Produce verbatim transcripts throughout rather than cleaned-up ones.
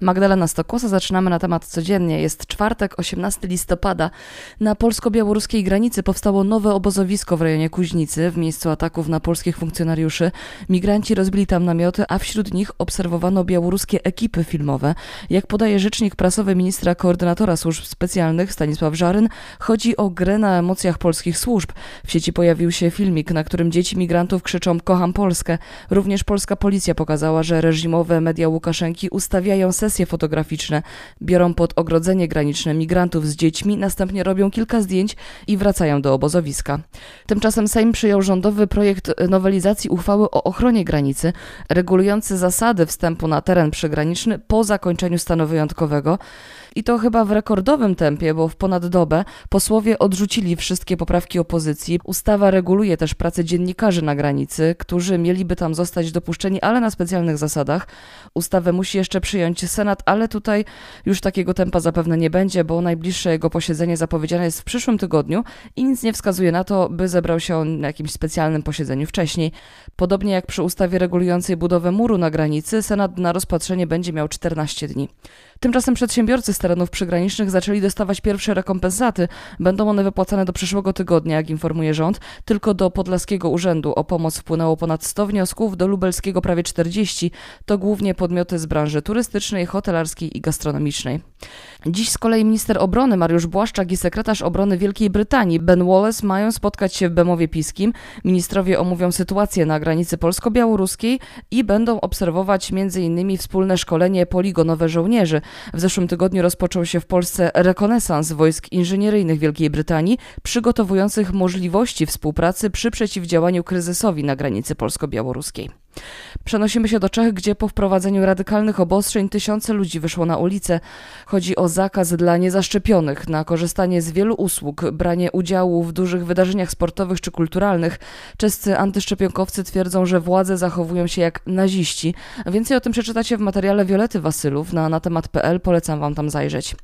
Magdalena Stokosa, zaczynamy na temat codziennie. Jest czwartek, osiemnastego listopada. Na polsko-białoruskiej granicy powstało nowe obozowisko w rejonie Kuźnicy w miejscu ataków na polskich funkcjonariuszy. Migranci rozbili tam namioty, a wśród nich obserwowano białoruskie ekipy filmowe. Jak podaje rzecznik prasowy ministra koordynatora służb specjalnych Stanisław Żaryn, chodzi o grę na emocjach polskich służb. W sieci pojawił się filmik, na którym dzieci migrantów krzyczą „Kocham Polskę”. Również polska policja pokazała, że reżimowe media Łukaszenki ustawiają sesje fotograficzne, biorą pod ogrodzenie graniczne migrantów z dziećmi, następnie robią kilka zdjęć i wracają do obozowiska. Tymczasem Sejm przyjął rządowy projekt nowelizacji uchwały o ochronie granicy, regulujący zasady wstępu na teren przygraniczny po zakończeniu stanu wyjątkowego. I to chyba w rekordowym tempie, bo w ponad dobę posłowie odrzucili wszystkie poprawki opozycji. Ustawa reguluje też pracę dziennikarzy na granicy, którzy mieliby tam zostać dopuszczeni, ale na specjalnych zasadach. Ustawę musi jeszcze przyjąć Senat, ale tutaj już takiego tempa zapewne nie będzie, bo najbliższe jego posiedzenie zapowiedziane jest w przyszłym tygodniu i nic nie wskazuje na to, by zebrał się on na jakimś specjalnym posiedzeniu wcześniej. Podobnie jak przy ustawie regulującej budowę muru na granicy, Senat na rozpatrzenie będzie miał czternaście dni. Tymczasem przedsiębiorcy z terenów przygranicznych zaczęli dostawać pierwsze rekompensaty. Będą one wypłacane do przyszłego tygodnia, jak informuje rząd. Tylko do Podlaskiego Urzędu o Pomoc wpłynęło ponad sto wniosków, do Lubelskiego prawie czterdzieści. To głównie podmioty z branży turystycznej, hotelarskiej i gastronomicznej. Dziś z kolei minister obrony Mariusz Błaszczak i sekretarz obrony Wielkiej Brytanii Ben Wallace mają spotkać się w Bemowie Piskim. Ministrowie omówią sytuację na granicy polsko-białoruskiej i będą obserwować między innymi wspólne szkolenie poligonowe żołnierzy. W zeszłym tygodniu rozpoczął się w Polsce rekonesans wojsk inżynieryjnych Wielkiej Brytanii, przygotowujących możliwości współpracy przy przeciwdziałaniu kryzysowi na granicy polsko-białoruskiej. Przenosimy się do Czech, gdzie po wprowadzeniu radykalnych obostrzeń tysiące ludzi wyszło na ulicę. Chodzi o zakaz dla niezaszczepionych na korzystanie z wielu usług, branie udziału w dużych wydarzeniach sportowych czy kulturalnych. Czescy antyszczepionkowcy twierdzą, że władze zachowują się jak naziści. Więcej o tym przeczytacie w materiale Violety Wasylów na natemat kropka p l. Polecam wam tam zajrzeć.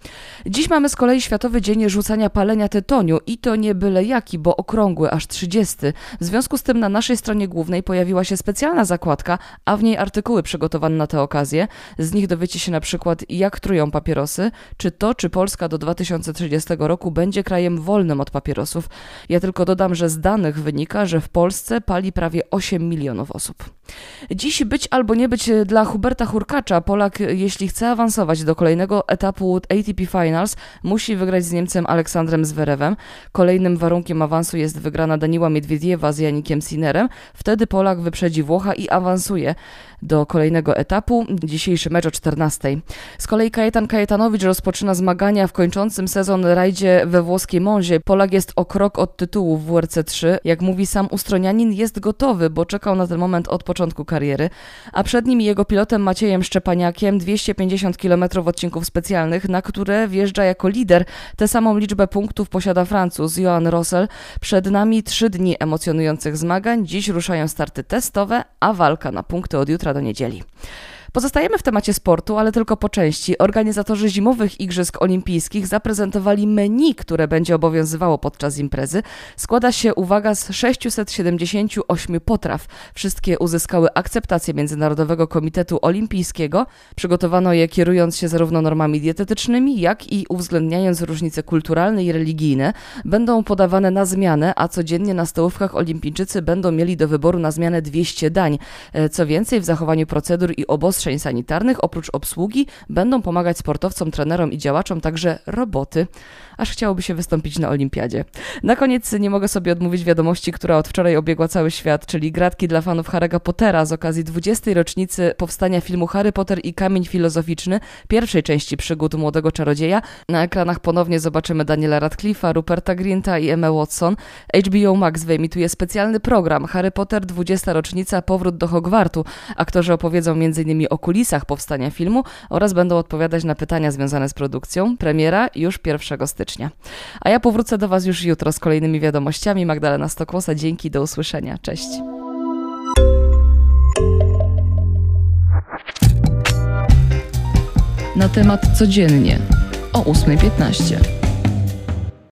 Dziś mamy z kolei Światowy Dzień Rzucania Palenia Tytoniu i to nie byle jaki, bo okrągły, aż trzydziesty. W związku z tym na naszej stronie głównej pojawiła się specjalna zakładka, a w niej artykuły przygotowane na tę okazję. Z nich dowiecie się na przykład, jak trują papierosy, czy to, czy Polska do dwa tysiące trzydziestego roku będzie krajem wolnym od papierosów. Ja tylko dodam, że z danych wynika, że w Polsce pali prawie osiem milionów osób. Dziś być albo nie być dla Huberta Hurkacza. Polak, jeśli chce awansować do kolejnego etapu A T P Finals, musi wygrać z Niemcem Aleksandrem Zverevem. Kolejnym warunkiem awansu jest wygrana Daniła Miedwiediewa z Jannikiem Sinnerem. Wtedy Polak wyprzedzi Włocha i awansuje do kolejnego etapu. Dzisiejszy mecz o czternastej. Z kolei Kajetan Kajetanowicz rozpoczyna zmagania w kończącym sezon rajdzie we włoskiej Monzie. Polak jest o krok od tytułu w W R C trzy. Jak mówi sam ustronianin, jest gotowy, bo czekał na ten moment od początku kariery. A przed nim i jego pilotem Maciejem Szczepaniakiem dwieście pięćdziesiąt kilometrów odcinków specjalnych, na które wjeżdża jako lider. Tę samą liczbę punktów posiada Francuz Johan Rosel. Przed nami trzy dni emocjonujących zmagań. Dziś ruszają starty testowe, a walka na punkty od jutra do niedzieli. Pozostajemy w temacie sportu, ale tylko po części. Organizatorzy zimowych Igrzysk Olimpijskich zaprezentowali menu, które będzie obowiązywało podczas imprezy. Składa się, uwaga, z sześciuset siedemdziesięciu ośmiu potraw. Wszystkie uzyskały akceptację Międzynarodowego Komitetu Olimpijskiego. Przygotowano je kierując się zarówno normami dietetycznymi, jak i uwzględniając różnice kulturalne i religijne. Będą podawane na zmianę, a codziennie na stołówkach olimpijczycy będą mieli do wyboru na zmianę dwieście dań. Co więcej, w zachowaniu procedur i obostrzeń sanitarnych, oprócz obsługi, będą pomagać sportowcom, trenerom i działaczom także roboty. Aż chciałoby się wystąpić na olimpiadzie. Na koniec nie mogę sobie odmówić wiadomości, która od wczoraj obiegła cały świat, czyli gratki dla fanów Harry'ego Pottera z okazji dwudziestej rocznicy powstania filmu Harry Potter i Kamień Filozoficzny, pierwszej części przygód młodego czarodzieja. Na ekranach ponownie zobaczymy Daniela Radcliffe'a, Ruperta Grinta i Emmę Watson. H B O Max wyemituje specjalny program Harry Potter dwudziesta rocznica Powrót do Hogwartu. Aktorzy opowiedzą między innymi o kulisach powstania filmu oraz będą odpowiadać na pytania związane z produkcją. Premiera już pierwszego stycznia. A ja powrócę do Was już jutro z kolejnymi wiadomościami. Magdalena Stokosa, dzięki, do usłyszenia. Cześć. Na temat codziennie o ósma piętnaście.